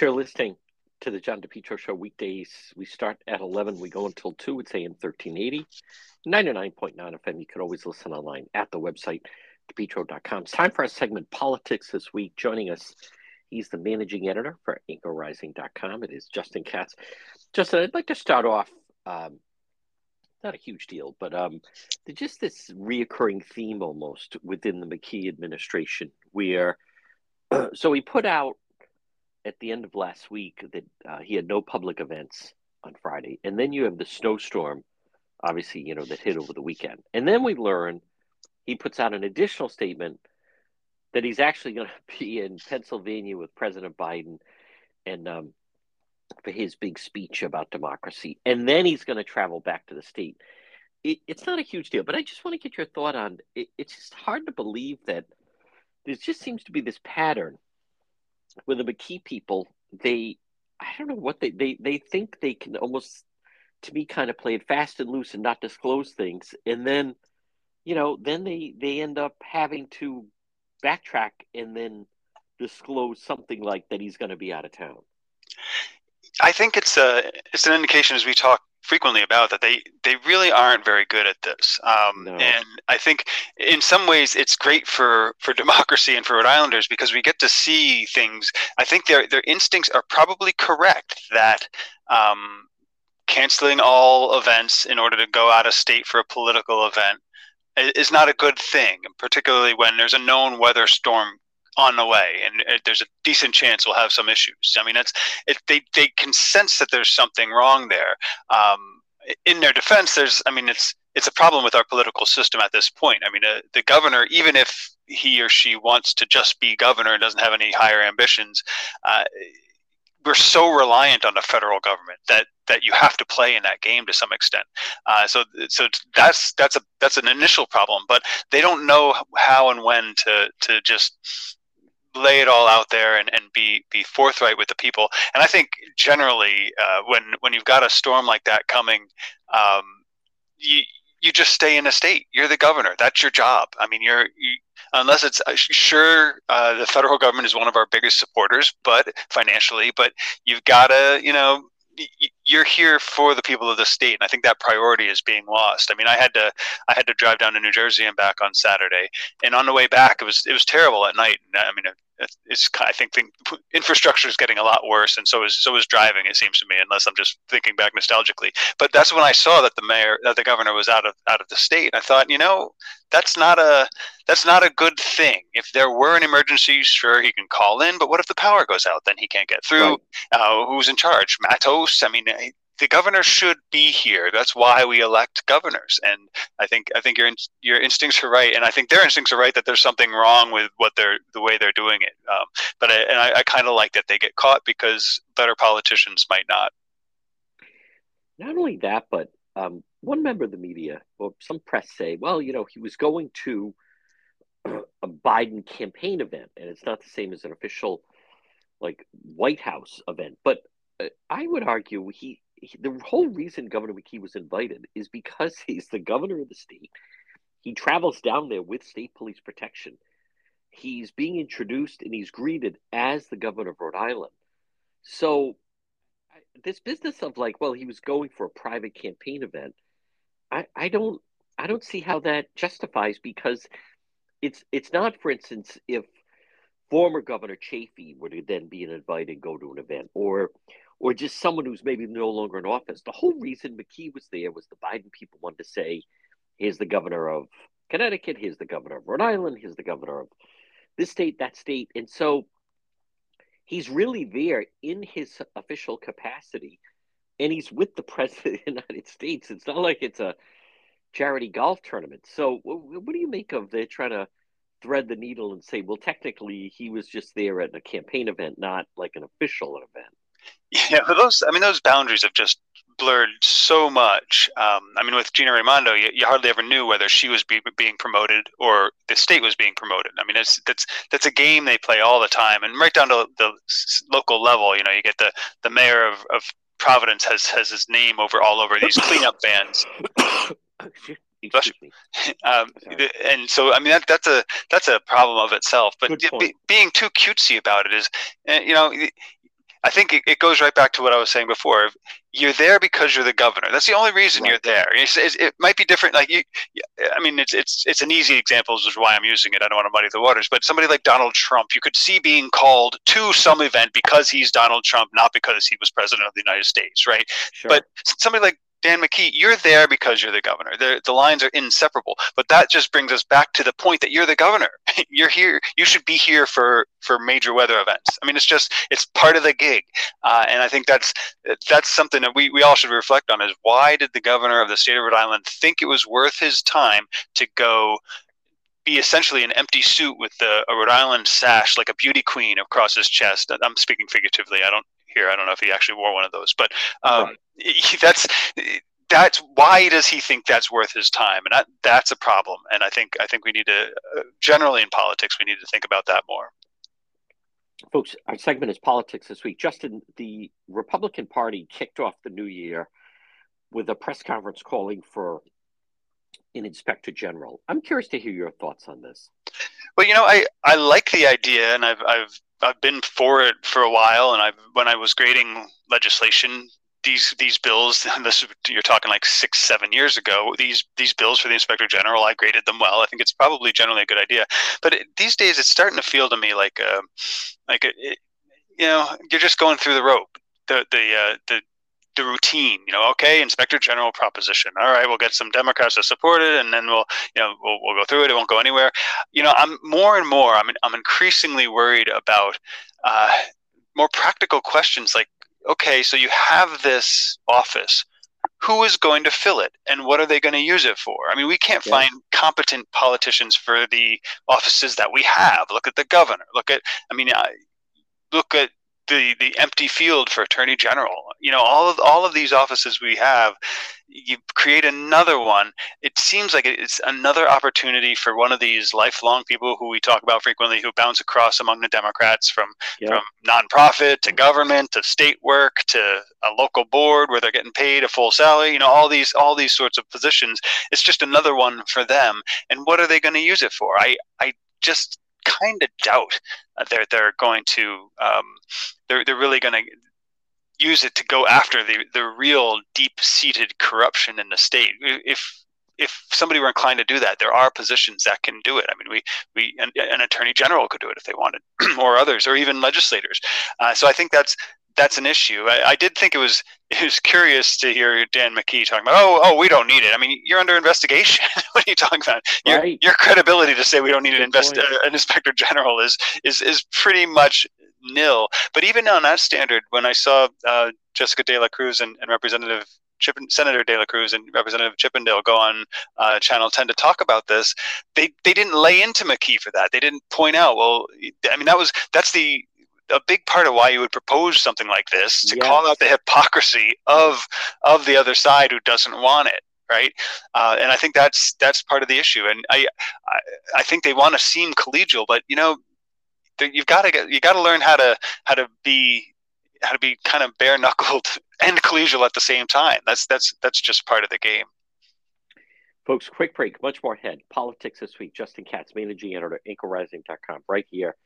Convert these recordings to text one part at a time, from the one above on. You're listening to the John DePetro Show weekdays. We start at 11. We go until 2. It's AM 1380, 99.9 FM. You can always listen online at the website, DePetro.com. It's time for our segment, Politics This Week. Joining us, he's the managing editor for Anchorrising.com. It is Justin Katz. Justin, I'd like to start off, not a huge deal, but just this reoccurring theme almost within the McKee administration where, so he put out at the end of last week that he had no public events on Friday. And then you have the snowstorm, obviously, you know, that hit over the weekend. And then we learn he puts out an additional statement that he's actually going to be in Pennsylvania with President Biden and for his big speech about democracy. And then he's going to travel back to the state. It's not a huge deal, but I just want to get your thought on it. It's just hard to believe that there just seems to be this pattern with the McKee people. They think they can almost, to me, kind of play it fast and loose and not disclose things. And then, you know, then they end up having to backtrack and then disclose something like that he's going to be out of town. I think it's an indication, as we talk frequently about, that they really aren't very good at this. No. And I think in some ways it's great for democracy and for Rhode Islanders because we get to see things. I think their instincts are probably correct that canceling all events in order to go out of state for a political event is not a good thing, particularly when there's a known weather storm on the way, and there's a decent chance we'll have some issues. I mean, they can sense that there's something wrong there. In their defense, it's a problem with our political system at this point. I mean, the governor, even if he or she wants to just be governor and doesn't have any higher ambitions, we're so reliant on the federal government that you have to play in that game to some extent. So that's an initial problem, but they don't know how and when to just lay it all out there and be forthright with the people. And I think generally when you've got a storm like that coming, you just stay in a state. You're the governor. That's your job. I mean, unless it's the federal government is one of our biggest supporters, but financially, but you've got to, you know, you're here for the people of the state. And I think that priority is being lost. I mean, I had to drive down to New Jersey and back on Saturday, and on the way back, it was terrible at night. I mean, infrastructure is getting a lot worse, and so is driving, it seems to me, unless I'm just thinking back nostalgically. But that's when I saw that the governor was out of the state. I thought, you know, that's not a good thing. If there were an emergency, sure, he can call in, but what if the power goes out? Then he can't get through. Right. Who's in charge? Matos? I mean, the governor should be here. That's why we elect governors. And I think your instincts are right, and I think their instincts are right that there's something wrong with the way they're doing it. But I kind of like that they get caught because better politicians might not. Not only that, but one member of the media or some press say, well, you know, he was going to a Biden campaign event, and it's not the same as an official like White House event. But I would argue the whole reason Governor McKee was invited is because he's the governor of the state. He travels down there with state police protection. He's being introduced and he's greeted as the governor of Rhode Island. So this business of like, well, he was going for a private campaign event, I don't see how that justifies, because it's not, for instance, if former Governor Chafee would then be invited and go to an event, or just someone who's maybe no longer in office. The whole reason McKee was there was the Biden people wanted to say, here's the governor of Connecticut, here's the governor of Rhode Island, here's the governor of this state, that state. And so he's really there in his official capacity, and he's with the president of the United States. It's not like it's a charity golf tournament. So what do you make of they're trying to thread the needle and say, well, technically he was just there at a campaign event, not like an official event? Yeah, but those boundaries have just blurred so much. I mean, with Gina Raimondo, you hardly ever knew whether she was being promoted or the state was being promoted. I mean, that's a game they play all the time, and right down to the local level. You know, you get the mayor of Providence has his name all over these cleanup vans. And so, I mean, that's a problem of itself. But being too cutesy about it is, you know. I think it goes right back to what I was saying before. You're there because you're the governor. That's the only reason right. You're there. It might be different. Like it's an easy example, which is why I'm using it. I don't want to muddy the waters. But somebody like Donald Trump, you could see being called to some event because he's Donald Trump, not because he was president of the United States, right? Sure. But somebody like Dan McKee, you're there because you're the governor. The lines are inseparable. But that just brings us back to the point that you're the governor. You're here. You should be here for major weather events. I mean, it's part of the gig. And I think that's something that we all should reflect on is why did the governor of the state of Rhode Island think it was worth his time to go be essentially an empty suit with a Rhode Island sash like a beauty queen across his chest? I'm speaking figuratively. I don't know if he actually wore one of those, but that's why does he think that's worth his time, and that's a problem. And I think we need to generally in politics we need to think about that more. Folks, our segment is politics this week. Justin, the Republican Party kicked off the new year with a press conference calling for an inspector general. I'm curious to hear your thoughts on this. Well, I like the idea, and I've been for it for a while, and when I was grading legislation, these bills, you're talking like 6-7 years ago, these bills for the inspector general, I graded them well. I think it's probably generally a good idea, but these days it's starting to feel to me like you're just going through the rope, the routine, okay, inspector general proposition. All right, we'll get some Democrats to support it, and then we'll go through it. It won't go anywhere. I'm more and more, I'm increasingly worried about more practical questions like, okay, so you have this office. Who is going to fill it, and what are they going to use it for? I mean, we can't find competent politicians for the offices that we have. Look at the governor. Look at the empty field for attorney general. All of these offices we have, you create another one. It seems like it's another opportunity for one of these lifelong people who we talk about frequently, who bounce across among the Democrats from nonprofit to government to state work to a local board where they're getting paid a full salary. All these sorts of positions. It's just another one for them. And what are they going to use it for? I just kind of doubt they're going to they're really going to use it to go after the real deep-seated corruption in the state. If somebody were inclined to do that, there are positions that can do it. I mean, an attorney general could do it if they wanted, or others, or even legislators. So I think that's an issue. I did think it was curious to hear Dan McKee talking about, oh, we don't need it. I mean, you're under investigation. What are you talking about? Right. Your credibility to say we don't need an inspector general is pretty much nil. But even on that standard, when I saw Jessica De La Cruz and Senator De La Cruz and Representative Chippendale go on Channel 10 to talk about this, they didn't lay into McKee for that. They didn't point out, well, I mean, that's a big part of why you would propose something like this, to call out the hypocrisy of the other side who doesn't want it, right? And I think that's part of the issue. And I think they want to seem collegial, but you got to learn how to be kind of bare knuckled and collegial at the same time. That's just part of the game. Folks, quick break. Much more ahead. Politics this week. Justin Katz, managing editor, Anchorrising.com, right here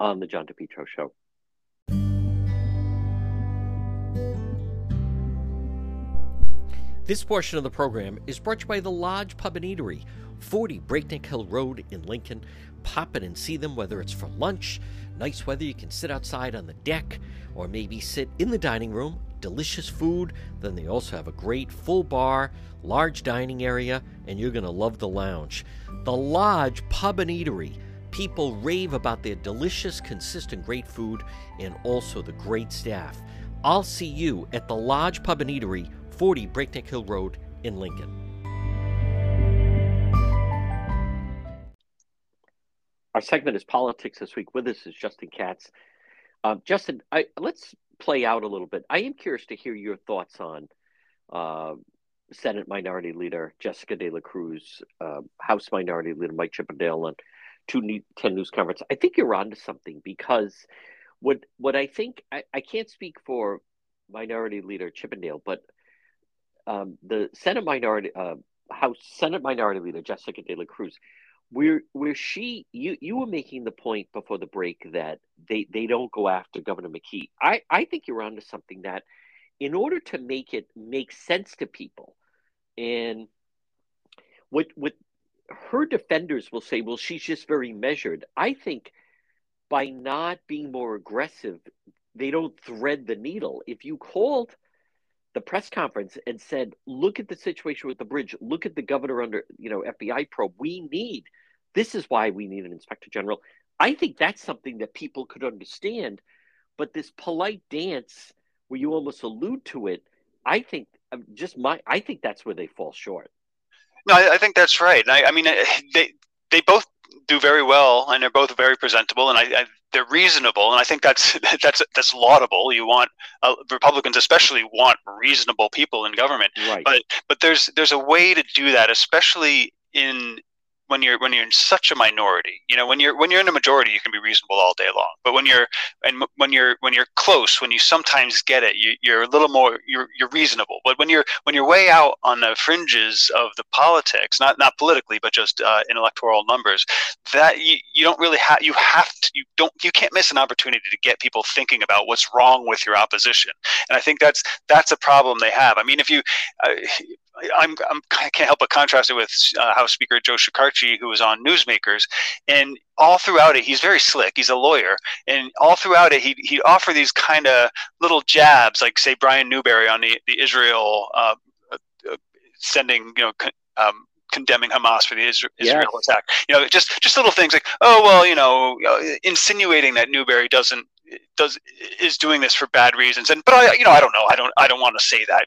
on the John DePetro Show. This portion of the program is brought to you by The Lodge Pub and Eatery, 40 Breakneck Hill Road in Lincoln. Pop in and see them, whether it's for lunch, nice weather, you can sit outside on the deck, or maybe sit in the dining room, delicious food. Then they also have a great full bar, large dining area, and you're going to love the lounge. The Lodge Pub and Eatery. People rave about their delicious, consistent, great food, and also the great staff. I'll see you at the Lodge Pub and Eatery, 40 Breakneck Hill Road in Lincoln. Our segment is Politics This Week. With us is Justin Katz. Justin, let's play out a little bit. I am curious to hear your thoughts on Senate Minority Leader Jessica De La Cruz, House Minority Leader Mike Chippendale, and 210 News Conference. I think you're onto something, because what I think, I can't speak for Minority Leader Chippendale, but the House Senate Minority Leader Jessica De La Cruz You were making the point before the break that they don't go after Governor McKee. I think you're onto something, that in order to make it make sense to people, and what her defenders will say, well, she's just very measured. I think by not being more aggressive, they don't thread the needle. If you called the press conference and said, look at the situation with the bridge, look at the governor under, FBI probe. This is why we need an inspector general. I think that's something that people could understand, but this polite dance where you almost allude to it, I think that's where they fall short. No, I think that's right. They both do very well, and they're both very presentable, and they're reasonable, and I think that's laudable. You want Republicans, especially, want reasonable people in government, right? But there's a way to do that, especially when you're in such a minority. When you're in a majority, you can be reasonable all day long. But when you're close, when you sometimes get it, you're a little more you're reasonable. But when you're way out on the fringes of the politics, not politically, but just in electoral numbers, that you don't really have. You can't miss an opportunity to get people thinking about what's wrong with your opposition. And I think that's a problem they have. I mean, if you. I can't help but contrast it with House Speaker Joe Shekarchi, who was on Newsmakers, and all throughout it, he's very slick. He's a lawyer, and all throughout it, he offered these kind of little jabs, like, say, Brian Newberry on the Israel sending, condemning Hamas for the Israel attack. Just little things like, oh well, insinuating that Newberry is doing this for bad reasons, and but I don't know, I don't want to say that,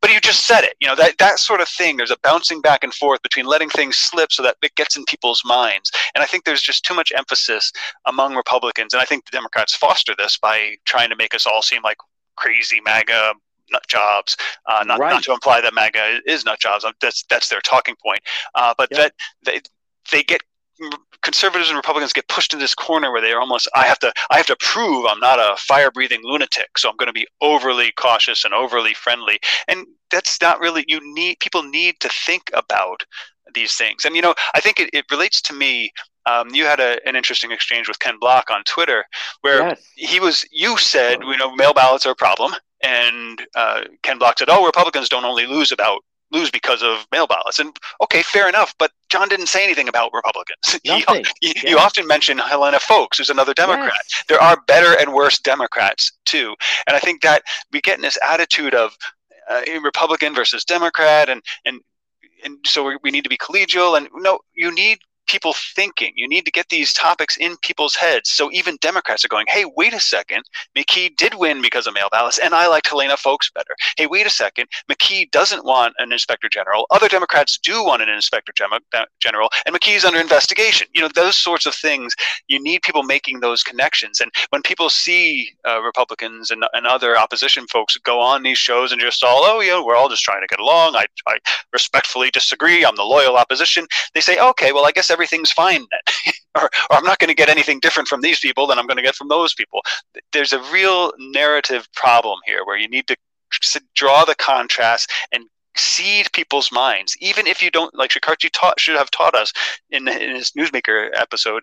but you just said it, that sort of thing. There's a bouncing back and forth between letting things slip so that it gets in people's minds, and I think there's just too much emphasis among Republicans, and I think the Democrats foster this by trying to make us all seem like crazy MAGA nut jobs. Not to imply that MAGA is nut jobs. That's their talking point, that they get. Conservatives and Republicans get pushed in this corner where they're almost, I have to prove I'm not a fire-breathing lunatic, so I'm going to be overly cautious and overly friendly. And that's not really, people need to think about these things. And, I think it relates to me. You had an interesting exchange with Ken Block on Twitter where you said, mail ballots are a problem. And Ken Block said, oh, Republicans don't only lose because of mail ballots. And okay, fair enough, but John didn't say anything about Republicans. You often mention Helena Foulkes, who's another Democrat. Yes. There are better and worse Democrats too. And I think that we get in this attitude of Republican versus Democrat, and so we need to be collegial, and no, you need people thinking. You need to get these topics in people's heads. So even Democrats are going, hey, wait a second, McKee did win because of mail ballots, and I like Helena Foulkes better. Hey, wait a second, McKee doesn't want an inspector general. Other Democrats do want an inspector general, and McKee's under investigation. Those sorts of things, you need people making those connections. And when people see Republicans and other opposition folks go on these shows and just all, we're all just trying to get along. I respectfully disagree. I'm the loyal opposition. They say, okay, well, I guess everything's fine then. or I'm not going to get anything different from these people than I'm going to get from those people. There's a real narrative problem here where you need to draw the contrast and seed people's minds. Even if you don't, like Shekarchi should have taught us in his Newsmaker episode,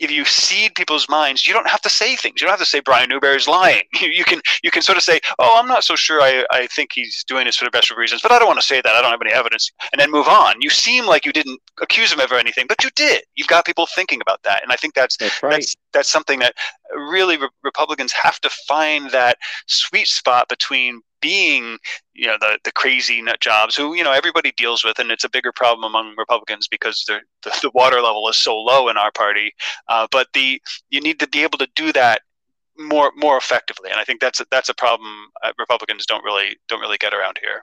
if you seed people's minds, you don't have to say things. You don't have to say Brian Newberry's lying. You can sort of say, oh, I'm not so sure. I think he's doing this for the best of reasons, but I don't want to say that. I don't have any evidence. And then move on. You seem like you didn't accuse him of anything, but you did. You've got people thinking about that. And I think that's right. That's something that really Republicans have to find, that sweet spot between being, the crazy nut jobs who, everybody deals with, and it's a bigger problem among Republicans because the water level is so low in our party. But you need to be able to do that more effectively, and I think that's a problem Republicans don't really get around here.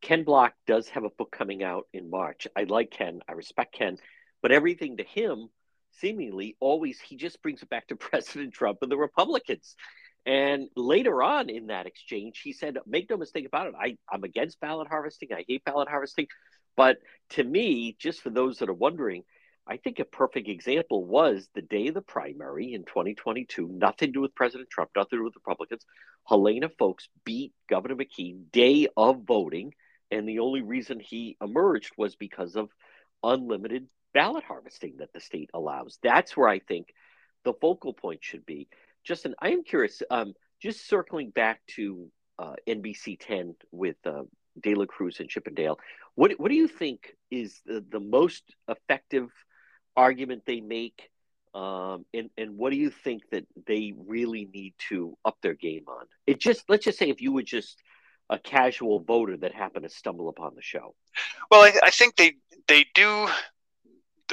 Ken Block does have a book coming out in March. I like Ken, I respect Ken, but everything to him, seemingly always, he just brings it back to President Trump and the Republicans. And later on in that exchange, he said, make no mistake about it, I'm against ballot harvesting. I hate ballot harvesting. But to me, just for those that are wondering, I think a perfect example was the day of the primary in 2022, nothing to do with President Trump, nothing to do with Republicans. Helena Foulkes beat Governor McKee day of voting. And the only reason he emerged was because of unlimited ballot harvesting that the state allows. That's where I think the focal point should be. Justin, I am curious, just circling back to NBC 10 with De La Cruz and Chippendale, what do you think is the most effective argument they make? And what do you think that they really need to up their game on? It just, let's just say if you were just a casual voter that happened to stumble upon the show. Well, I think they do,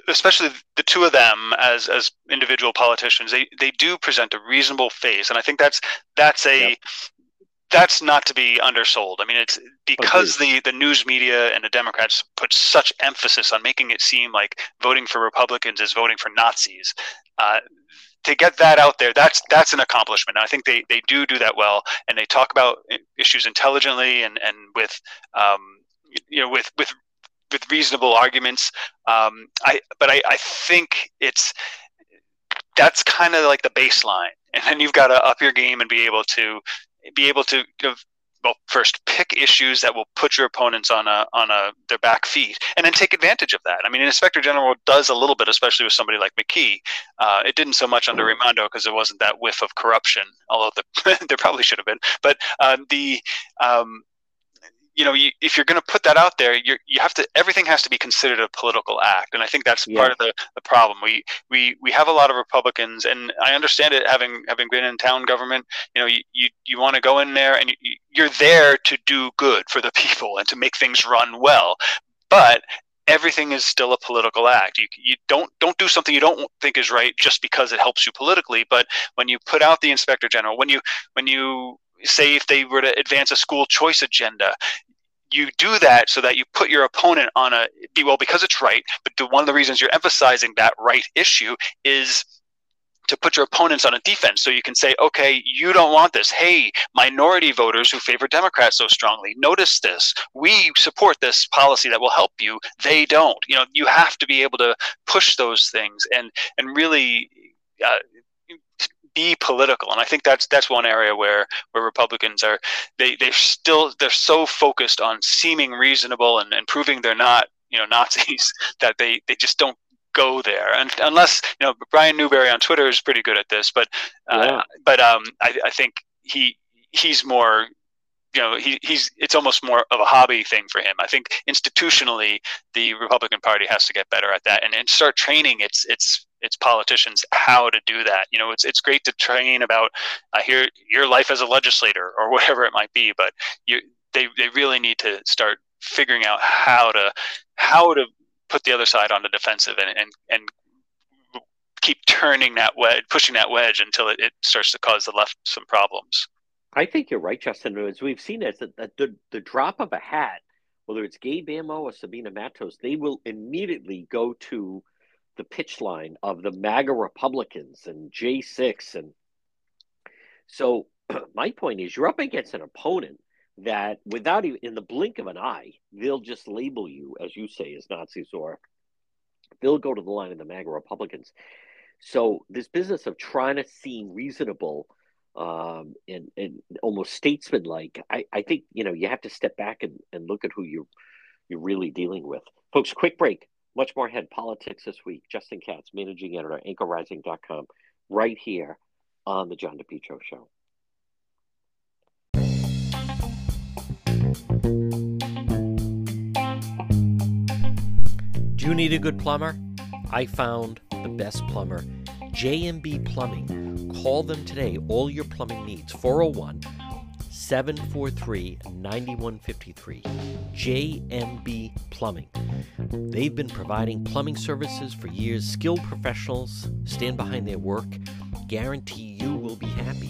especially the two of them as individual politicians, they do present a reasonable face. And I think that's not to be undersold. I mean, it's because the news media and the Democrats put such emphasis on making it seem like voting for Republicans is voting for Nazis. To get that out there, that's an accomplishment. And I think they do that well, and they talk about issues intelligently and with with reasonable arguments. I think that's kind of like the baseline, and then you've got to up your game and be able to first pick issues that will put your opponents on their back feet, and then take advantage of that. I mean, an inspector general does a little bit, especially with somebody like McKee. It didn't so much under Raimondo because there wasn't that whiff of corruption, although there probably should have been. But if you're going to put that out there, everything has to be considered a political act, and I think that's part of the problem. We have a lot of Republicans, and I understand it, having been in town government. You know, you want to go in there, and you're there to do good for the people and to make things run well, but everything is still a political act. You don't do something you don't think is right just because it helps you politically. But when you put out the inspector general, when you say if they were to advance a school choice agenda, you do that so that you put your opponent on because it's right, but one of the reasons you're emphasizing that right issue is to put your opponents on a defense, so you can say, okay, you don't want this. Hey, minority voters who favor Democrats so strongly, notice this. We support this policy that will help you. They don't. You know, you have to be able to push those things and really be political, and I think that's one area where Republicans are they're so focused on seeming reasonable and proving they're not Nazis that they just don't go there. And unless Brian Newberry on Twitter is pretty good at this, I think he's more it's almost more of a hobby thing for him. I think institutionally the Republican Party has to get better at that and start training its politicians how to do that. It's great to train about your life as a legislator or whatever it might be, but they really need to start figuring out how to put the other side on the defensive and keep turning that wedge, pushing that wedge until it starts to cause the left some problems. I think you're right, Justin. As we've seen, as the drop of a hat, whether it's Gabe Amo or Sabina Matos, they will immediately go to the pitch line of the MAGA Republicans and J6. And so my point is, you're up against an opponent that without even in the blink of an eye, they'll just label you, as you say, as Nazis, or they'll go to the line of the MAGA Republicans. So this business of trying to seem reasonable and almost statesman-like, I think, you have to step back and look at who you're really dealing with. Folks, quick break. Much more head politics this week. Justin Katz, managing editor, Anchorrising.com, right here on The John DePetro Show. Do you need a good plumber? I found the best plumber, JMB Plumbing. Call them today. All your plumbing needs, 401-743-9153, JMB Plumbing. They've been providing plumbing services for years. Skilled professionals stand behind their work. Guarantee you will be happy.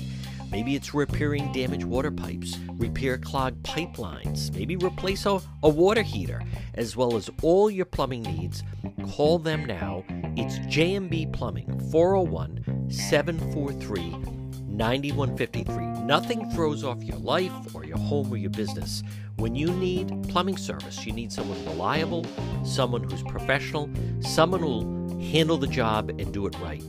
Maybe it's repairing damaged water pipes, repair clogged pipelines, maybe replace a water heater, as well as all your plumbing needs. Call them now. It's JMB Plumbing, 401-743-9153. Nothing throws off your life or your home or your business. When you need plumbing service, you need someone reliable, someone who's professional, someone who'll handle the job and do it right.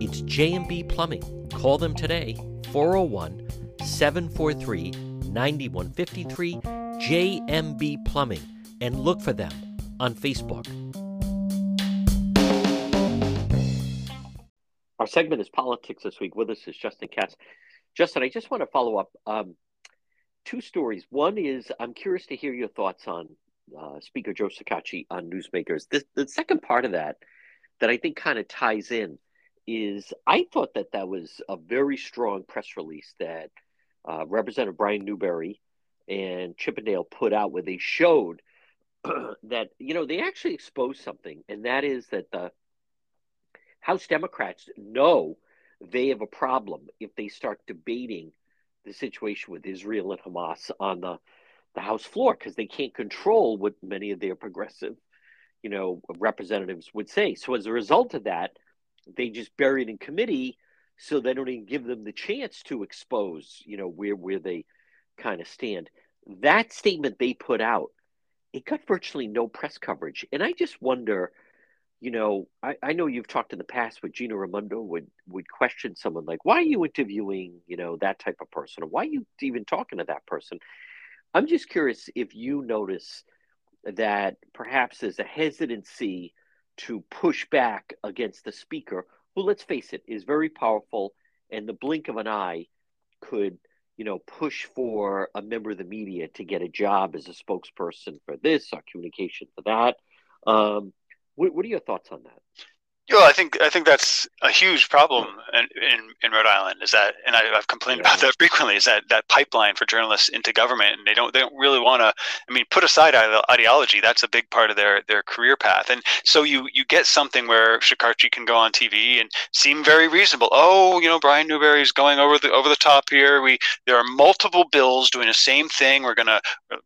It's JMB Plumbing. Call them today, 401-743-9153, JMB Plumbing, and look for them on Facebook. segment is Politics This Week. With us is Justin Katz. Justin, I just want to follow up. Two stories. One is I'm curious to hear your thoughts on Speaker Joe Shekarchi on newsmakers. The second part of that I think kind of ties in is I thought that was a very strong press release that Representative Brian Newberry and Chippendale put out, where they showed that, you know, they actually exposed something, and that is that the House Democrats know they have a problem if they start debating the situation with Israel and Hamas on the House floor, because they can't control what many of their progressive, you know, representatives would say. So as a result of that, they just bury it in committee, so they don't even give them the chance to expose, you know, where they kind of stand. That statement they put out, it got virtually no press coverage. And I just wonder, you know, I know you've talked in the past with Gina Raimondo would question someone like, why are you interviewing, you know, that type of person? Or why are you even talking to that person? I'm just curious if you notice that perhaps there's a hesitancy to push back against the speaker, who, let's face it, is very powerful, and the blink of an eye could, you know, push for a member of the media to get a job as a spokesperson for this or communication for that. What are your thoughts on that? Well, I think that's a huge problem in Rhode Island. Is that, and I've complained about that frequently. Is that pipeline for journalists into government, and they don't really want to. I mean, put aside ideology, that's a big part of their career path. And so you get something where Shekarchi can go on TV and seem very reasonable. Oh, you know, Brian Newberry is going over the top here. There are multiple bills doing the same thing. We're gonna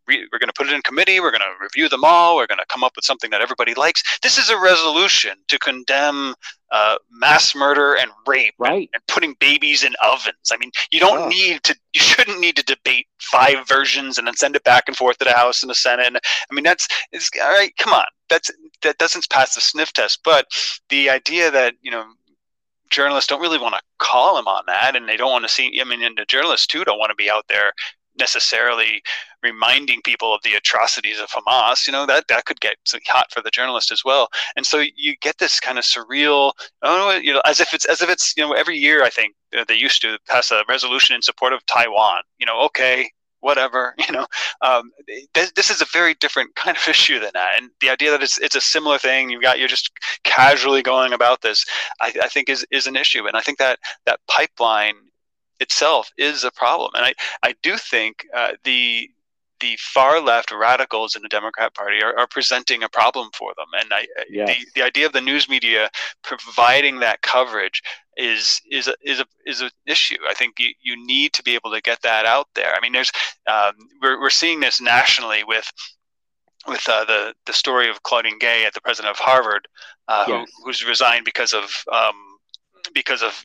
put it in committee. We're gonna review them all. We're gonna come up with something that everybody likes. This is a resolution to condemn mass murder and rape, right, and putting babies in ovens. I mean, you shouldn't need to debate 5 versions and then send it back and forth to the House and the Senate. And, I mean, it's all right. Come on, that doesn't pass the sniff test. But the idea that, you know, journalists don't really want to call him on that, and they don't want to see. I mean, and the journalists too don't want to be out there necessarily reminding people of the atrocities of Hamas, you know, that could get hot for the journalist as well. And so you get this kind of surreal, you know, as if it's, you know, every year, I think they used to pass a resolution in support of Taiwan, you know, okay, whatever, you know, this is a very different kind of issue than that. And the idea that it's a similar thing, you're just casually going about this, I think is an issue. And I think that pipeline itself is a problem. And I do think the far left radicals in the Democrat Party are presenting a problem for them. And the idea of the news media providing that coverage is an issue. I think you need to be able to get that out there. I mean, there's we're seeing this nationally with the story of Claudine Gay, at the president of Harvard, who's resigned because of,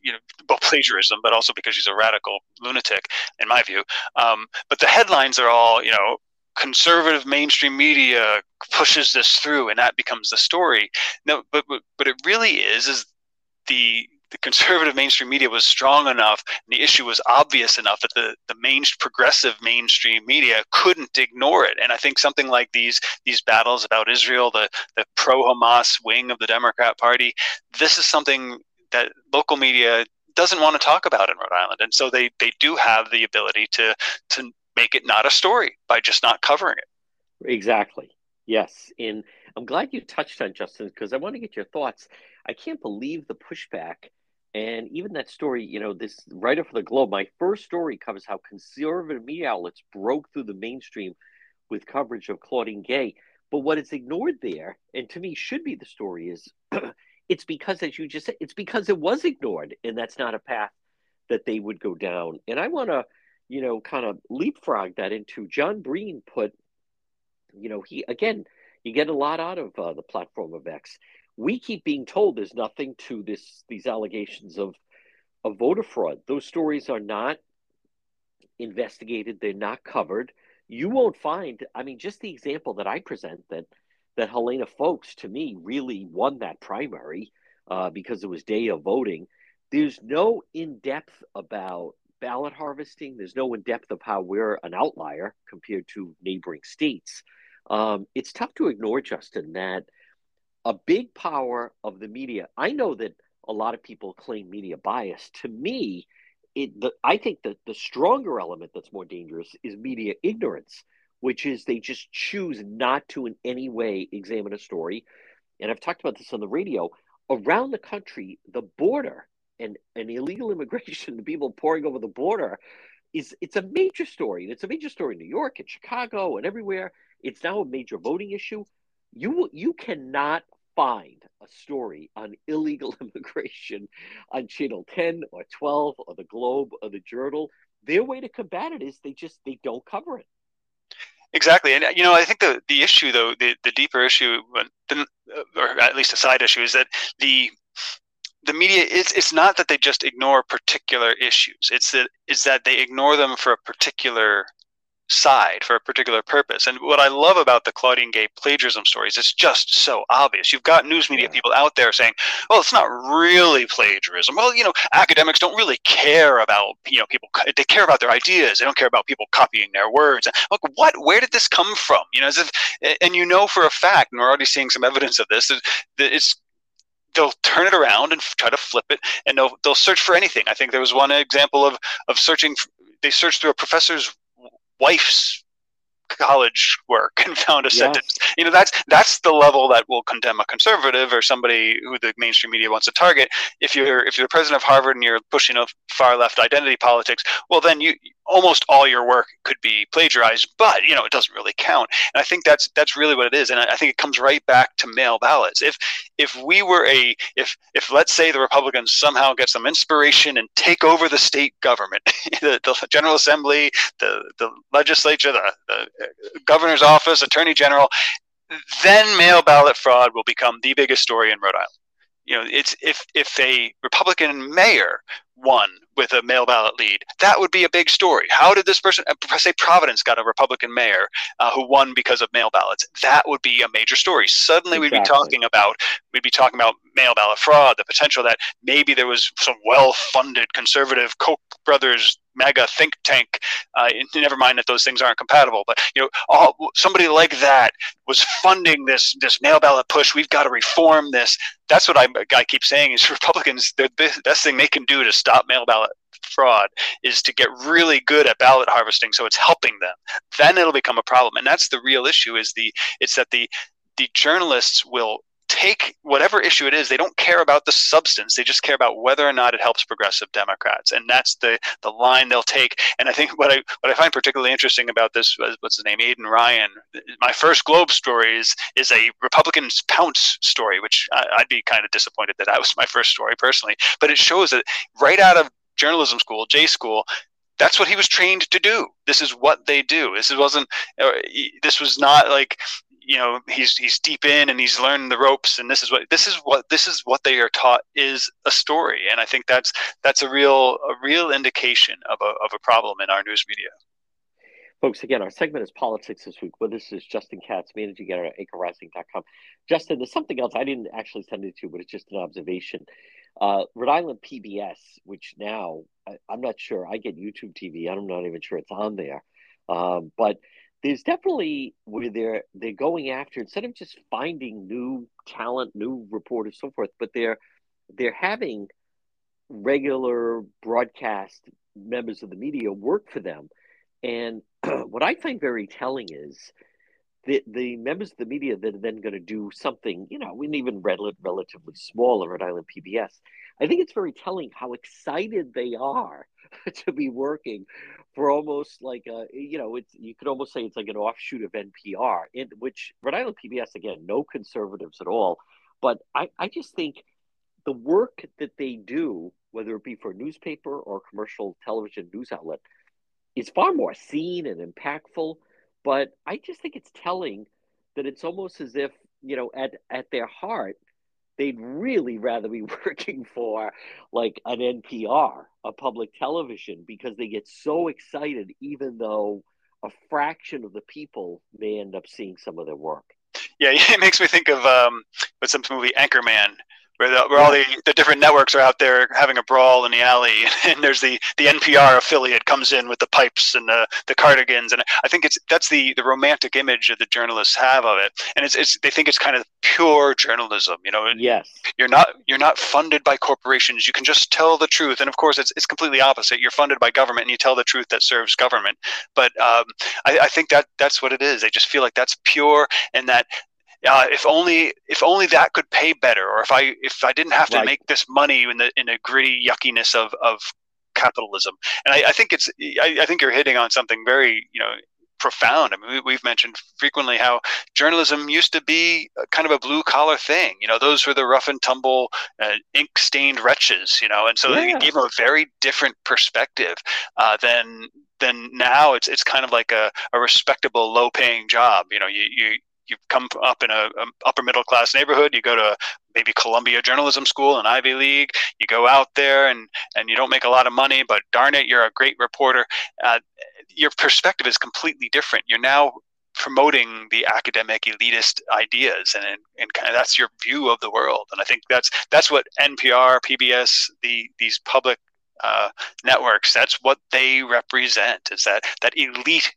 you know, both plagiarism, but also because she's a radical lunatic, in my view. But the headlines are all, you know, conservative mainstream media pushes this through, and that becomes the story. No, but it really is the conservative mainstream media was strong enough, and the issue was obvious enough that the progressive mainstream media couldn't ignore it. And I think something like these battles about Israel, the pro-Hamas wing of the Democrat Party, this is something that local media doesn't want to talk about in Rhode Island. And so they do have the ability to make it not a story by just not covering it. Exactly. Yes. And I'm glad you touched on, Justin, because I want to get your thoughts. I can't believe the pushback. And even that story, you know, this writer for the Globe, my first story covers how conservative media outlets broke through the mainstream with coverage of Claudine Gay. But what is ignored there, and to me should be the story, is it's because, as you just said, it's because it was ignored, and that's not a path that they would go down. And I want to, you know, kind of leapfrog that into John Breen put, you know, you get a lot out of the platform of X. We keep being told there's nothing to these allegations of voter fraud. Those stories are not investigated. They're not covered. You won't find, I mean, just the example that I present that Helena Foulkes, to me, really won that primary because it was day of voting. There's no in-depth about ballot harvesting. There's no in-depth of how we're an outlier compared to neighboring states. It's tough to ignore, Justin, that a big power of the media, I know that a lot of people claim media bias. To me, I think that the stronger element that's more dangerous is media ignorance, which is they just choose not to in any way examine a story. And I've talked about this on the radio. Around the country, the border and illegal immigration, the people pouring over the border, it's a major story. And it's a major story in New York and Chicago and everywhere. It's now a major voting issue. You cannot find a story on illegal immigration on Channel 10 or 12 or the Globe or the Journal. Their way to combat it is they don't cover it. Exactly. And, you know, I think the issue, though, the deeper issue, or at least a side issue, is that the media, it's not that they just ignore particular issues. It's that they ignore them for a particular side, for a particular purpose. And what I love about the Claudine Gay plagiarism stories, it's just so obvious. You've got news media people out there saying, well, it's not really plagiarism. Well, you know, academics don't really care about, you know, people. They care about their ideas. They don't care about people copying their words. And look, where did this come from? You know, as if, and you know for a fact, and we're already seeing some evidence of this, that it's, they'll turn it around and try to flip it, and they'll search for anything. I think there was one example of searching. They searched through a professor's wife's college work and found a sentence. You know, that's the level that will condemn a conservative or somebody who the mainstream media wants to target. If you're the president of Harvard and you're pushing a far left identity politics, well, then you almost all your work could be plagiarized, but you know, it doesn't really count. And I think that's really what it is. And I think it comes right back to mail ballots. If let's say the Republicans somehow get some inspiration and take over the state government, the General Assembly, the legislature, the governor's office, attorney general, then mail ballot fraud will become the biggest story in Rhode Island. You know, it's if a Republican mayor won with a mail ballot lead, that would be a big story. How did this person, say Providence got a Republican mayor who won because of mail ballots? That would be a major story. Suddenly we'd be talking about mail ballot fraud, the potential that maybe there was some well-funded conservative Koch brothers mega think tank. Never mind that those things aren't compatible, but you know, somebody like that was funding this mail ballot push. We've got to reform this. That's what I keep saying is Republicans, the best thing they can do to stop mail ballot fraud is to get really good at ballot harvesting, so it's helping them. Then it'll become a problem, and that's the real issue. It's that the journalists will take whatever issue it is. They don't care about the substance. They just care about whether or not it helps progressive Democrats, and that's the line they'll take. And I think what I find particularly interesting about this was, what's his name, Aiden Ryan. My first Globe story is a Republicans pounce story, which I'd be kind of disappointed that was my first story personally. But it shows that right out of journalism school, J school, that's what he was trained to do. This is what they do. This was not like, you know, he's deep in and he's learned the ropes, and this is what they are taught is a story. And I think that's a real indication of a problem in our news media. Folks, again, our segment is Politics This Week. Well, this is Justin Katz, managing editor at Anchorrising.com. Justin, there's something else I didn't actually send it to, but it's just an observation. Rhode Island PBS, which now I'm not sure, I get YouTube TV. I'm not even sure it's on there, but there's definitely where they're going after, instead of just finding new talent, new reporters, so forth, but they're having regular broadcast members of the media work for them. And what I find very telling is the members of the media that are then going to do something, you know, and even relatively small at Rhode Island PBS, I think it's very telling how excited they are to be working for almost like you could almost say it's like an offshoot of NPR, in which Rhode Island PBS, again, no conservatives at all. But I just think the work that they do, whether it be for a newspaper or a commercial television news outlet, is far more seen and impactful. But I just think it's telling that it's almost as if, you know, at their heart, they'd really rather be working for like an NPR, a public television, because they get so excited, even though a fraction of the people may end up seeing some of their work. Yeah, it makes me think of what's some movie, Anchorman, where all the different networks are out there having a brawl in the alley, and there's the NPR affiliate comes in with the pipes and the cardigans, and I think that's the romantic image that the journalists have of it, and they think it's kind of pure journalism, you know. Yes. You're not funded by corporations. You can just tell the truth, and of course it's completely opposite. You're funded by government, and you tell the truth that serves government. But I think that's what it is. They just feel like that's pure, and that. If only that could pay better, or if I didn't have to make this money in the gritty yuckiness of capitalism. And I think I think you're hitting on something very, you know, profound. I mean, we've mentioned frequently how journalism used to be kind of a blue collar thing. You know, those were the rough and tumble, ink stained wretches. You know, and so it gave them a very different perspective than now. It's kind of like a respectable, low paying job. You know, you come up in a upper middle class neighborhood, you go to maybe Columbia Journalism School and Ivy League, you go out there and you don't make a lot of money, but darn it, you're a great reporter. Your perspective is completely different. You're now promoting the academic elitist ideas, and kind of that's your view of the world. And I think that's what NPR, PBS, these public networks, that's what they represent, is that elite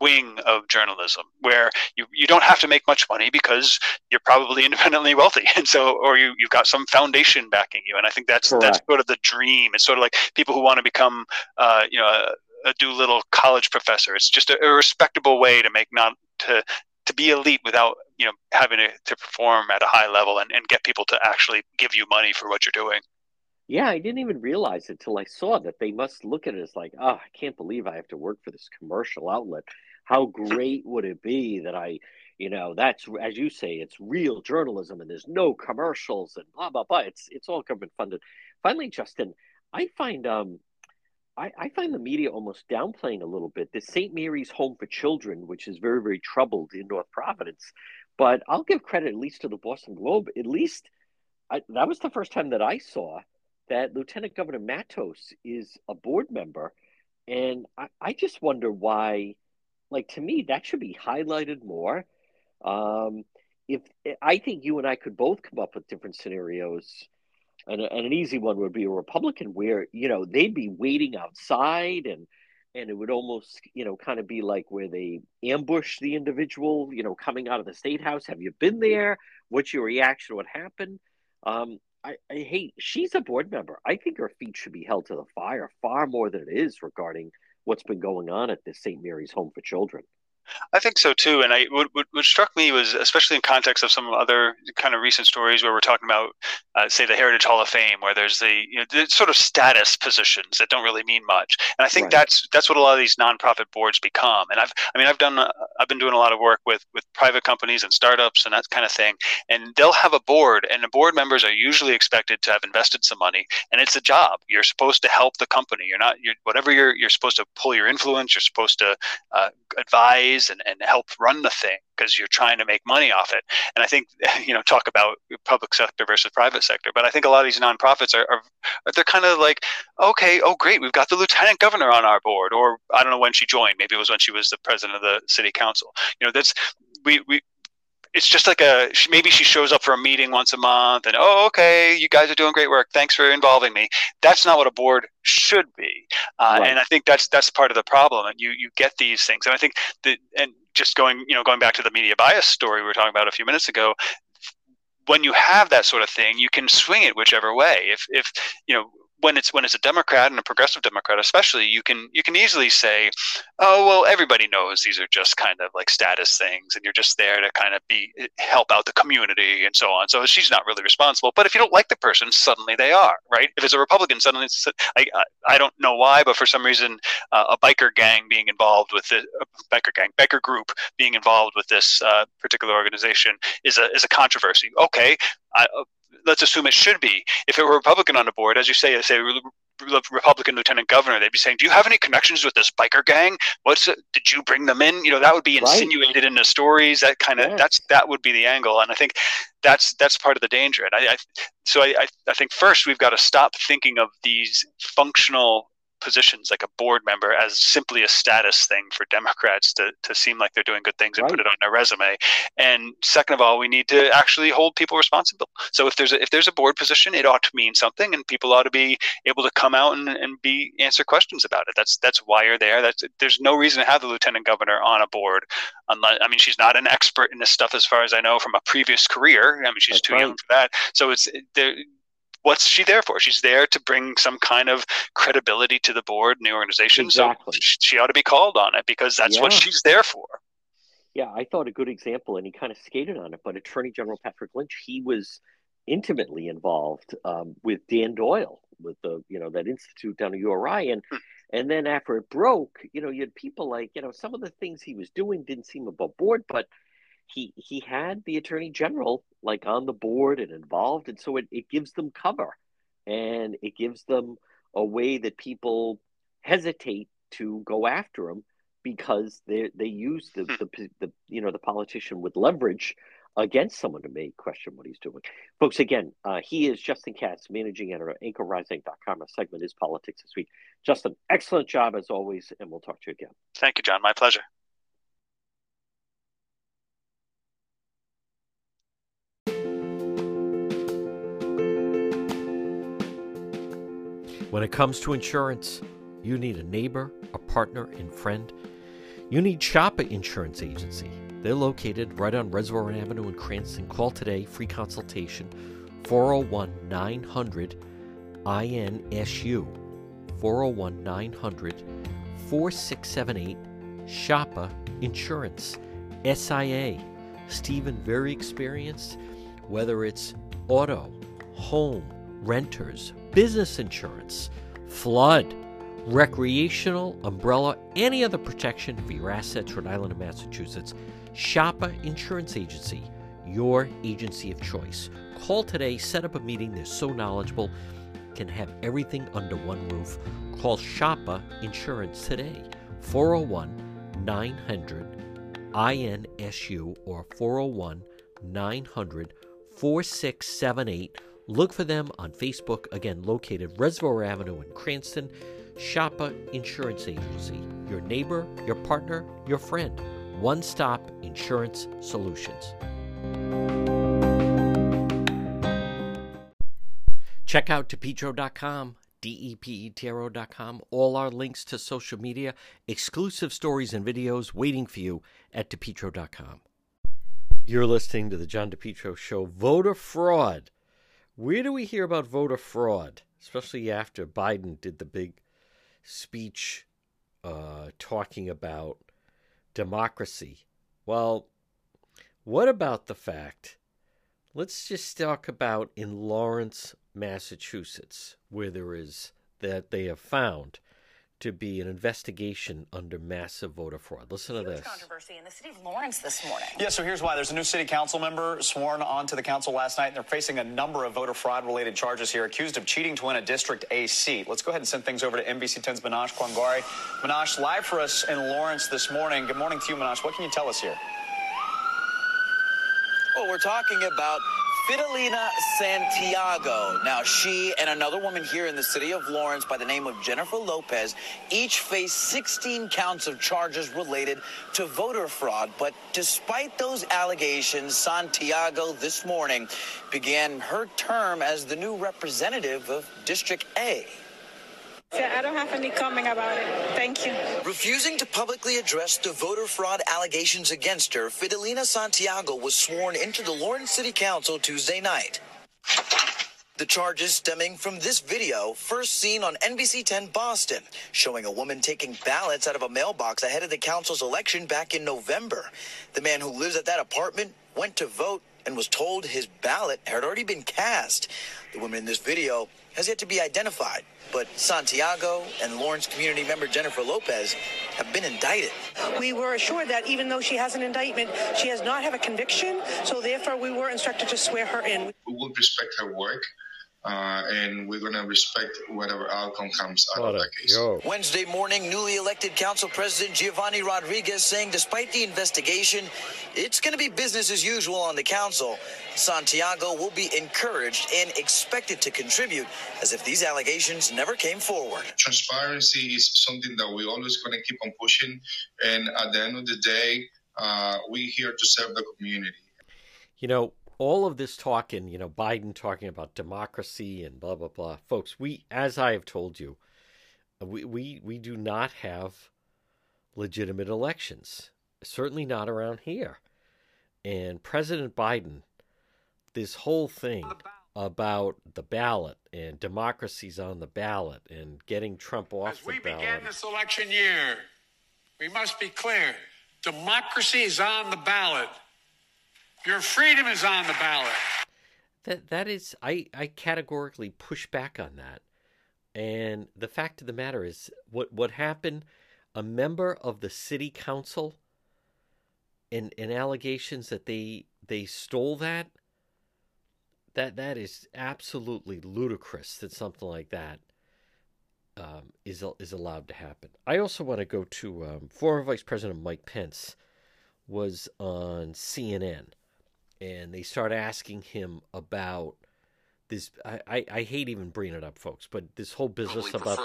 wing of journalism, where you don't have to make much money because you're probably independently wealthy, and so, or you've got some foundation backing you. And I think that's sort of the dream. It's sort of like people who want to become a Doolittle college professor. It's just a respectable way to make, not to be elite without, you know, having to perform at a high level and get people to actually give you money for what you're doing. Yeah, I didn't even realize it till I saw that they must look at it as like, oh, I can't believe I have to work for this commercial outlet. How great would it be that I, you know, that's, as you say, it's real journalism and there's no commercials and blah, blah, blah. It's all government funded. Finally, Justin, I find the media almost downplaying a little bit the St. Mary's Home for Children, which is very, very troubled in North Providence. But I'll give credit at least to the Boston Globe. At least that was the first time that I saw that Lieutenant Governor Matos is a board member. And I just wonder why, like, to me, that should be highlighted more. If I think you and I could both come up with different scenarios, and an easy one would be a Republican where, you know, they'd be waiting outside and it would almost, you know, kind of be like where they ambush the individual, you know, coming out of the State House. Have you been there? What's your reaction? What happened? Hey, she's a board member. I think her feet should be held to the fire far more than it is regarding what's been going on at the St. Mary's Home for Children. I think so too. And what struck me was, especially in context of some other kind of recent stories where we're talking about, say, the Heritage Hall of Fame, where there's the sort of status positions that don't really mean much. And I think that's what a lot of these nonprofit boards become. And I've been doing a lot of work with private companies and startups and that kind of thing. And they'll have a board, and the board members are usually expected to have invested some money. And it's a job. You're supposed to help the company. You're supposed to pull your influence. You're supposed to advise. And help run the thing because you're trying to make money off it. And I think, you know, talk about public sector versus private sector. But I think a lot of these nonprofits are they're kind of like, okay, oh great, we've got the lieutenant governor on our board, or I don't know when she joined. Maybe it was when she was the president of the city council. You know, it's just like maybe she shows up for a meeting once a month and, oh, okay, you guys are doing great work. Thanks for involving me. That's not what a board should be. And I think that's part of the problem. And you get these things. And I think going back to the media bias story we were talking about a few minutes ago, when you have that sort of thing, you can swing it whichever way. If you know, when it's a Democrat, and a progressive Democrat especially, you can easily say, oh, well, everybody knows these are just kind of like status things, and you're just there to kind of help out the community and so on. So she's not really responsible. But if you don't like the person, suddenly they are, right? If it's a Republican, suddenly it's, I don't know why, but for some reason a biker gang being involved with the biker group being involved with this particular organization is a controversy. Okay. Let's assume it should be. If it were a Republican on the board, as you say, Republican lieutenant governor, they'd be saying, do you have any connections with this biker gang? Did you bring them in? You know, that would be insinuated in the stories. That kind of, that would be the angle. And I think that's part of the danger. And I think first we've got to stop thinking of these functional positions like a board member as simply a status thing for Democrats to seem like they're doing good things and put it on their resume. And second of all, we need to actually hold people responsible. So if there's a board position, it ought to mean something, and people ought to be able to come out and answer questions about it. That's why you're there. There's no reason to have the lieutenant governor on a board unless, I mean, she's not an expert in this stuff as far as I know from a previous career. I mean, she's too young for that. So what's she there for? She's there to bring some kind of credibility to the board and the organization. Exactly. So she ought to be called on it because that's what she's there for. Yeah, I thought a good example, and he kind of skated on it, but Attorney General Patrick Lynch, he was intimately involved with Dan Doyle, with that institute down at URI. And then after it broke, you had people like, some of the things he was doing didn't seem above board, but he had the attorney general like on the board and involved. And so it gives them cover, and it gives them a way that people hesitate to go after him because they use the politician with leverage against someone to make question what he's doing. Folks, again, he is Justin Katz, managing editor at Anchorrising.com. Our segment is Politics This Week. Justin, excellent job as always, and we'll talk to you again. Thank you, John. My pleasure. When it comes to insurance, you need a neighbor, a partner, and friend. You need Chafee Insurance Agency. They're located right on Reservoir Avenue in Cranston. Call today, free consultation, 401-900-INSU, 401-900-4678, Chafee Insurance, SIA. Stephen, very experienced, whether it's auto, home, renters, business insurance, flood, recreational, umbrella, any other protection for your assets, Rhode Island and Massachusetts. Chafee Insurance Agency, your agency of choice. Call today, set up a meeting. They're so knowledgeable, can have everything under one roof. Call Chafee Insurance today, 401-900-INSU or 401-900-4678. Look for them on Facebook. Again, located Reservoir Avenue in Cranston. Chafee Insurance Agency, your neighbor, your partner, your friend. One-stop insurance solutions. Check out DePetro.com, DEPETRO.com. All our links to social media, exclusive stories and videos waiting for you at DePetro.com. You're listening to The John DePetro Show. Voter fraud. Where do we hear about voter fraud, especially after Biden did the big speech talking about democracy? Well, what about the fact? Let's just talk about in Lawrence, Massachusetts, where there is that they have found to be an investigation under massive voter fraud. Listen to this. Huge controversy in the city of Lawrence this morning. Yeah, so here's why. There's a new city council member sworn onto the council last night, and they're facing a number of voter fraud-related charges here, accused of cheating to win a District A seat. Let's go ahead and send things over to NBC 10's Manoj Kwangari. Manoj, live for us in Lawrence this morning. Good morning to you, Manoj. What can you tell us here? Well, we're talking about Fidelina Santiago. Now, she and another woman here in the city of Lawrence by the name of Jennifer Lopez each face 16 counts of charges related to voter fraud. But despite those allegations, Santiago this morning began her term as the new representative of District A. I don't have any comment about it. Thank you. Refusing to publicly address the voter fraud allegations against her, Fidelina Santiago was sworn into the Lawrence City Council Tuesday night. The charges stemming from this video, first seen on NBC 10 Boston, showing a woman taking ballots out of a mailbox ahead of the council's election back in November. The man who lives at that apartment went to vote and was told his ballot had already been cast. The woman in this video has yet to be identified, but Santiago and Lawrence community member Jennifer Lopez have been indicted. We were assured that even though she has an indictment, she has not had a conviction, so therefore we were instructed to swear her in. We will respect her work. And we're going to respect whatever outcome comes out of that case. Wednesday morning, newly elected council president Giovanni Rodriguez saying despite the investigation, it's going to be business as usual on the council. Santiago will be encouraged and expected to contribute as if these allegations never came forward. Transparency is something that we're always going to keep on pushing. And at the end of the day, we're here to serve the community. You know, all of this talk and, you know, Biden talking about democracy and blah, blah, blah. Folks, we, as I have told you, we do not have legitimate elections, certainly not around here. And President Biden, this whole thing about the ballot and democracies on the ballot and getting Trump off the ballot. As we begin this election year, we must be clear. Democracy is on the ballot. Your freedom is on the ballot. That is, I categorically push back on that. And the fact of the matter is, what happened, a member of the city council, and allegations that they stole that is absolutely ludicrous that something like that is allowed to happen. I also want to go to former Vice President Mike Pence was on CNN. And they start asking him about this. I hate even bringing it up, folks, but this whole business about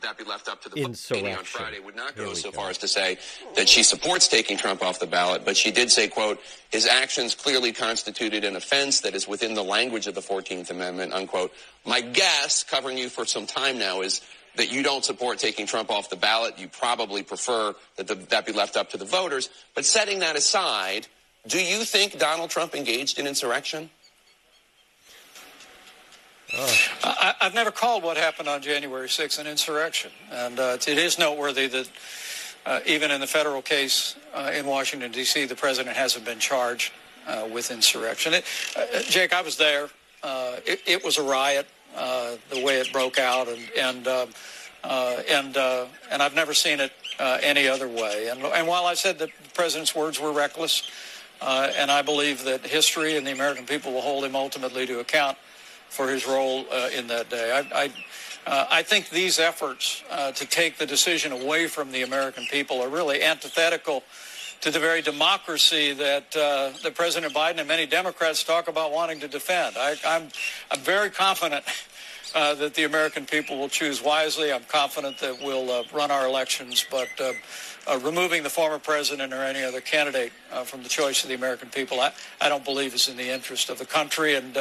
that be left up to the insurrection meeting on Friday would not go so far as to say that she supports taking Trump off the ballot, but she did say, quote, his actions clearly constituted an offense that is within the language of the 14th Amendment, unquote. My guess, covering you for some time now, is that you don't support taking Trump off the ballot. You probably prefer that that be left up to the voters. But setting that aside, do you think Donald Trump engaged in insurrection? I've never called what happened on January 6th an insurrection. And it is noteworthy that even in the federal case in Washington, D.C., the president hasn't been charged with insurrection. Jake, I was there. It was a riot, the way it broke out, and I've never seen it any other way. And while I said that the president's words were reckless, and I believe that history and the American people will hold him ultimately to account for his role in that day. I think these efforts to take the decision away from the American people are really antithetical to the very democracy that that President Biden and many Democrats talk about wanting to defend. I'm very confident that the American people will choose wisely. I'm confident that we'll run our elections, but removing the former president or any other candidate from the choice of the American people, I don't believe is in the interest of the country. And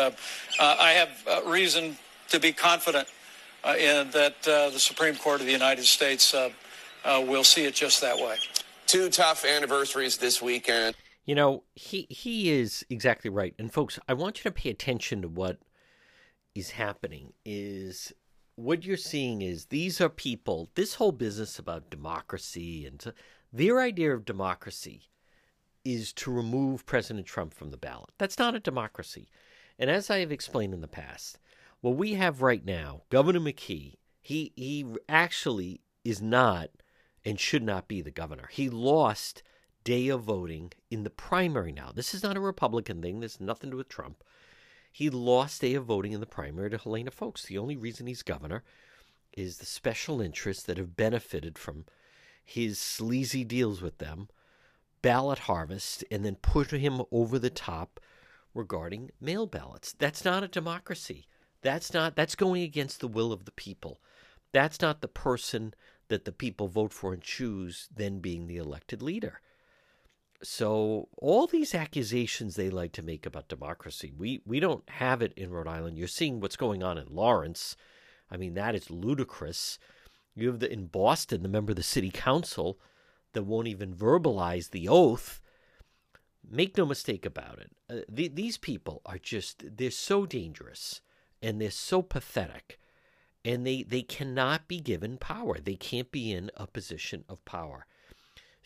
I have reason to be confident in that the Supreme Court of the United States will see it just that way. Two tough anniversaries this weekend. You know, he is exactly right. And, folks, I want you to pay attention to what is happening is – what you're seeing is these are people, this whole business about democracy and their idea of democracy is to remove President Trump from the ballot. That's not a democracy. And as I have explained in the past, what we have right now, Governor McKee, he actually is not and should not be the governor. He lost day of voting in the primary now. This is not a Republican thing. There's nothing to do with Trump. He lost day of voting in the primary to Helena Foulkes. The only reason he's governor is the special interests that have benefited from his sleazy deals with them, ballot harvest, and then put him over the top regarding mail ballots. That's not a democracy. That's going against the will of the people. That's not the person that the people vote for and choose then being the elected leader. So all these accusations they like to make about democracy, we don't have it in Rhode Island. You're seeing what's going on in Lawrence. I mean, that is ludicrous. You have in Boston, the member of the city council that won't even verbalize the oath. Make no mistake about it. These people are just, they're so dangerous and they're so pathetic and they cannot be given power. They can't be in a position of power.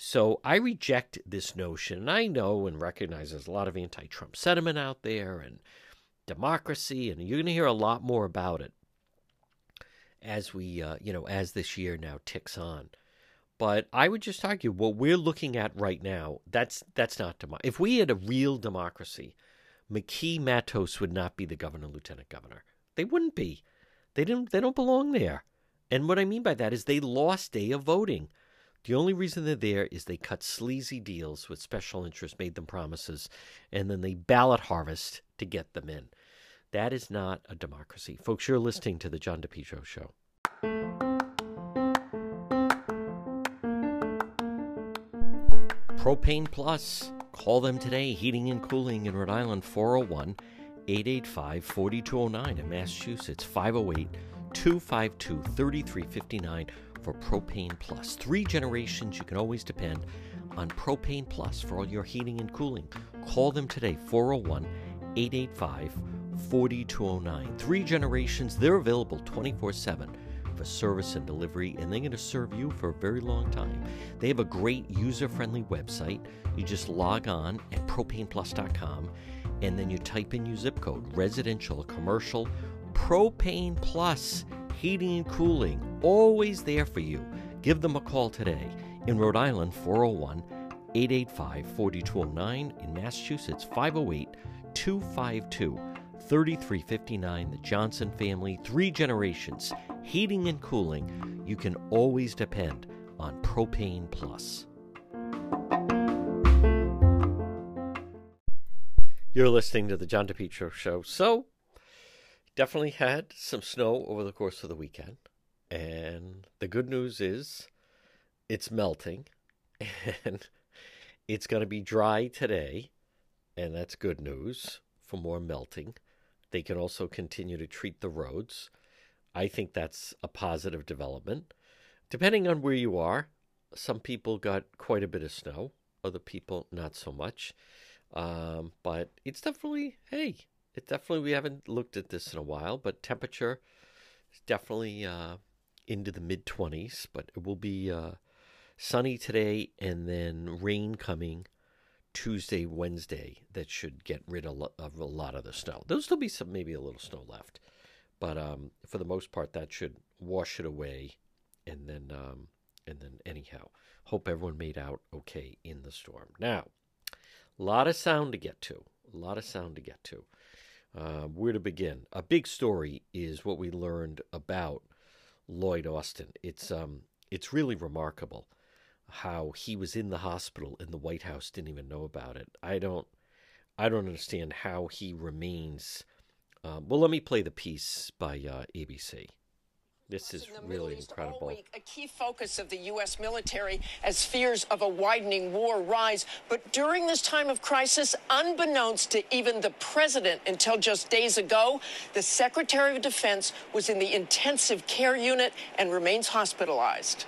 So I reject this notion, and I know and recognize there's a lot of anti-Trump sentiment out there and democracy, and you're going to hear a lot more about it as we, as this year now ticks on. But I would just argue what we're looking at right now, that's not democracy. If we had a real democracy, McKee Matos would not be the governor, lieutenant governor. They wouldn't be. They don't belong there. And what I mean by that is they lost day of voting. The only reason they're there is they cut sleazy deals with special interests, made them promises, and then they ballot harvest to get them in. That is not a democracy. Folks, you're listening to The John DePetro Show. Propane Plus. Call them today. Heating and cooling in Rhode Island, 401-885-4209. In Massachusetts, 508-252-3359 for Propane Plus. 3 generations. You can always depend on Propane Plus for all your heating and cooling. Call them today, 401-885-4209. 3 generations. They're available 24/7 for service and delivery, and they're going to serve you for a very long time. They have a great user-friendly website. You just log on at propaneplus.com, and then you type in your zip code, residential, commercial. Propane Plus Heating and Cooling, always there for you. Give them a call today. In Rhode Island, 401-885-4209. In Massachusetts, 508-252-3359. The Johnson family, 3 generations. Heating and cooling. You can always depend on Propane Plus. You're listening to The John DePetro Show. So, definitely had some snow over the course of the weekend. And the good news is it's melting. And it's going to be dry today. And that's good news for more melting. They can also continue to treat the roads. I think that's a positive development. Depending on where you are, some people got quite a bit of snow, other people not so much. But it's definitely, we haven't looked at this in a while, but temperature is definitely into the mid-20s, but it will be sunny today and then rain coming Tuesday, Wednesday. That should get rid of a lot of the snow. There'll still be some, maybe a little snow left. But for the most part, that should wash it away, and then anyhow, hope everyone made out okay in the storm. Now, a lot of sound to get to. Where to begin? A big story is what we learned about Lloyd Austin. It's really remarkable how he was in the hospital and the White House didn't even know about it. I don't understand how he remains. Well, let me play the piece by ABC. This is really incredible. All week, a key focus of the U.S. military as fears of a widening war rise. But during this time of crisis, unbeknownst to even the president until just days ago, the Secretary of Defense was in the intensive care unit and remains hospitalized.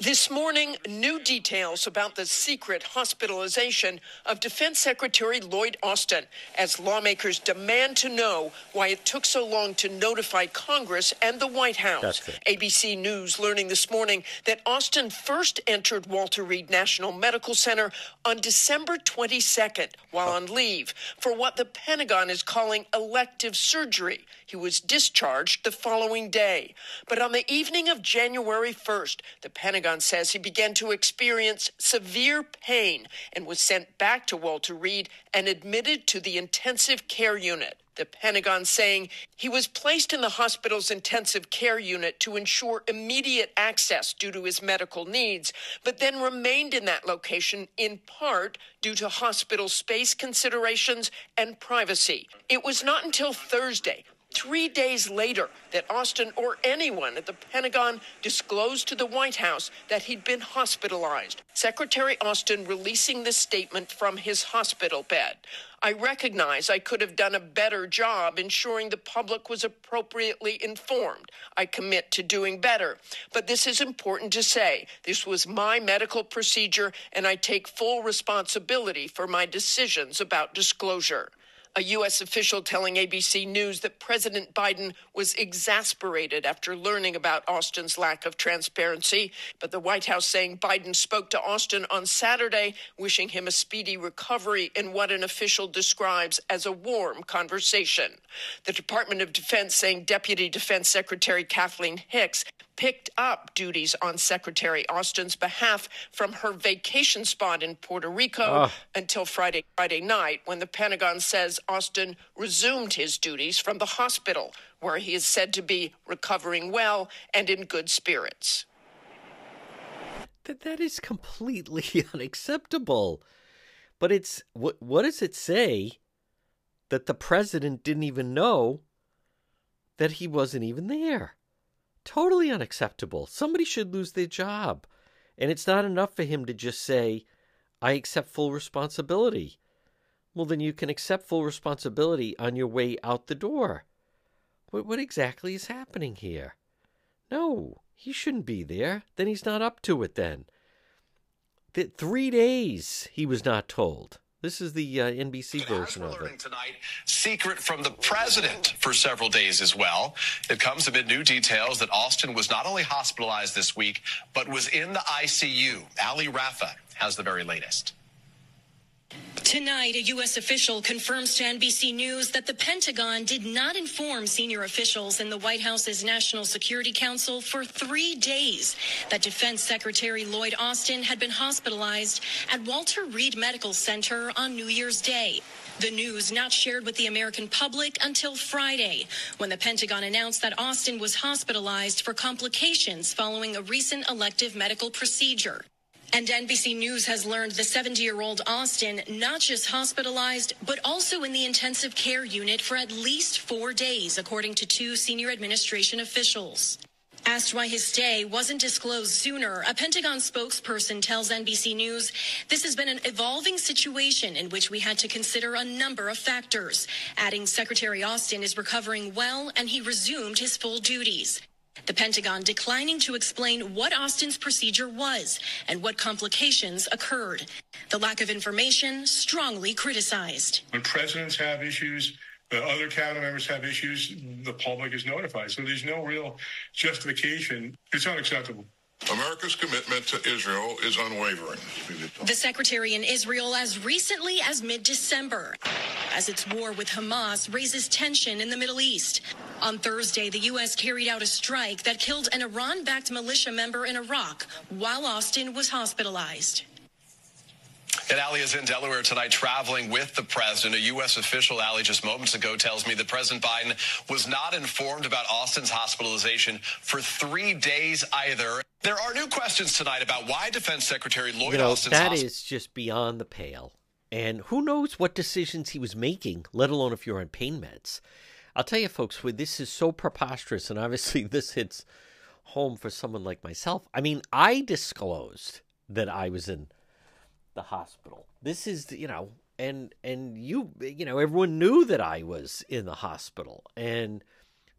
This morning, new details about the secret hospitalization of Defense Secretary Lloyd Austin as lawmakers demand to know why it took so long to notify Congress and the White House. ABC News learning this morning that Austin first entered Walter Reed National Medical Center on December 22nd while on leave for what the Pentagon is calling elective surgery. He was discharged the following day. But on the evening of January 1st, the Pentagon says he began to experience severe pain and was sent back to Walter Reed and admitted to the intensive care unit. The Pentagon saying he was placed in the hospital's intensive care unit to ensure immediate access due to his medical needs, but then remained in that location in part due to hospital space considerations and privacy. It was not until Thursday, 3 days later, that Austin or anyone at the Pentagon disclosed to the White House that he'd been hospitalized. Secretary Austin releasing this statement from his hospital bed. I recognize I could have done a better job ensuring the public was appropriately informed. I commit to doing better. But this is important to say. This was my medical procedure, and I take full responsibility for my decisions about disclosure. A U.S. official telling ABC News that President Biden was exasperated after learning about Austin's lack of transparency. But the White House saying Biden spoke to Austin on Saturday, wishing him a speedy recovery in what an official describes as a warm conversation. The Department of Defense saying Deputy Defense Secretary Kathleen Hicks picked up duties on Secretary Austin's behalf from her vacation spot in Puerto Rico until Friday night, when the Pentagon says Austin resumed his duties from the hospital, where he is said to be recovering well and in good spirits. That is completely unacceptable. But it's what does it say that the president didn't even know that he wasn't even there? Totally unacceptable. Somebody should lose their job. And it's not enough for him to just say, I accept full responsibility. Well, then you can accept full responsibility on your way out the door. What exactly is happening here? No, he shouldn't be there. Then he's not up to it then. 3 days he was not told. This is the NBC version of it. Tonight, secret from the president for several days as well. It comes amid new details that Austin was not only hospitalized this week, but was in the ICU. Ali Rafa has the very latest. Tonight, a U.S. official confirms to NBC News that the Pentagon did not inform senior officials in the White House's National Security Council for 3 days that Defense Secretary Lloyd Austin had been hospitalized at Walter Reed Medical Center on New Year's Day. The news not shared with the American public until Friday, when the Pentagon announced that Austin was hospitalized for complications following a recent elective medical procedure. And NBC News has learned the 70-year-old Austin not just hospitalized, but also in the intensive care unit for at least 4 days, according to two senior administration officials. Asked why his stay wasn't disclosed sooner, a Pentagon spokesperson tells NBC News, this has been an evolving situation in which we had to consider a number of factors, adding Secretary Austin is recovering well and he resumed his full duties. The Pentagon declining to explain what Austin's procedure was and what complications occurred. The lack of information strongly criticized. When presidents have issues, the other cabinet members have issues, the public is notified. So there's no real justification. It's unacceptable. America's commitment to Israel is unwavering. The secretary in Israel as recently as mid-December, as its war with Hamas raises tension in the Middle East. On Thursday, the U.S. carried out a strike that killed an Iran-backed militia member in Iraq while Austin was hospitalized. And Ali is in Delaware tonight traveling with the president. A U.S. official, Ali, just moments ago tells me that President Biden was not informed about Austin's hospitalization for 3 days either. There are new questions tonight about why Defense Secretary Lloyd Austin's hospital... is just beyond the pale. And who knows what decisions he was making, let alone if you're on pain meds. I'll tell you, folks, this is so preposterous, and obviously this hits home for someone like myself. I mean, I disclosed that I was in the hospital. This is, and everyone knew that I was in the hospital. And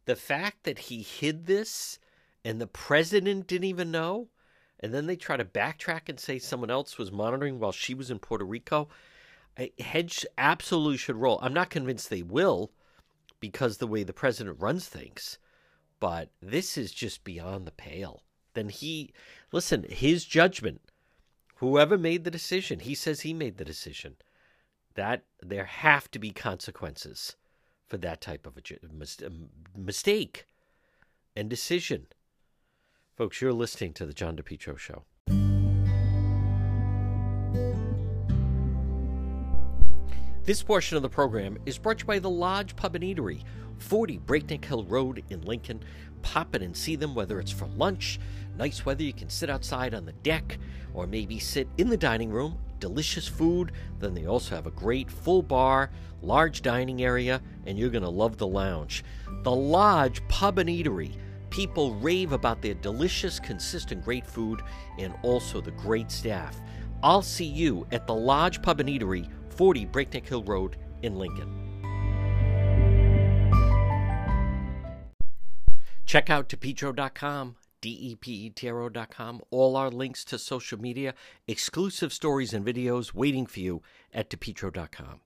the fact that he hid this and the president didn't even know, and then they try to backtrack and say someone else was monitoring while she was in Puerto Rico, Hedge absolutely should roll. I'm not convinced they will because the way the president runs things, but this is just beyond the pale. Then his judgment, whoever made the decision, he says he made the decision, that there have to be consequences for that type of a mistake and decision. Folks, you're listening to The John DePetro Show. This portion of the program is brought to you by The Lodge Pub and Eatery, 40 Breakneck Hill Road in Lincoln. Pop in and see them, whether it's for lunch, nice weather, you can sit outside on the deck, or maybe sit in the dining room, delicious food. Then they also have a great full bar, large dining area, and you're going to love the lounge. The Lodge Pub and Eatery. People rave about their delicious, consistent, great food, and also the great staff. I'll see you at the Lodge Pub and Eatery, 40 Breakneck Hill Road in Lincoln. Check out DePetro.com. DEPETRO.com, all our links to social media, exclusive stories and videos waiting for you at DePetro.com.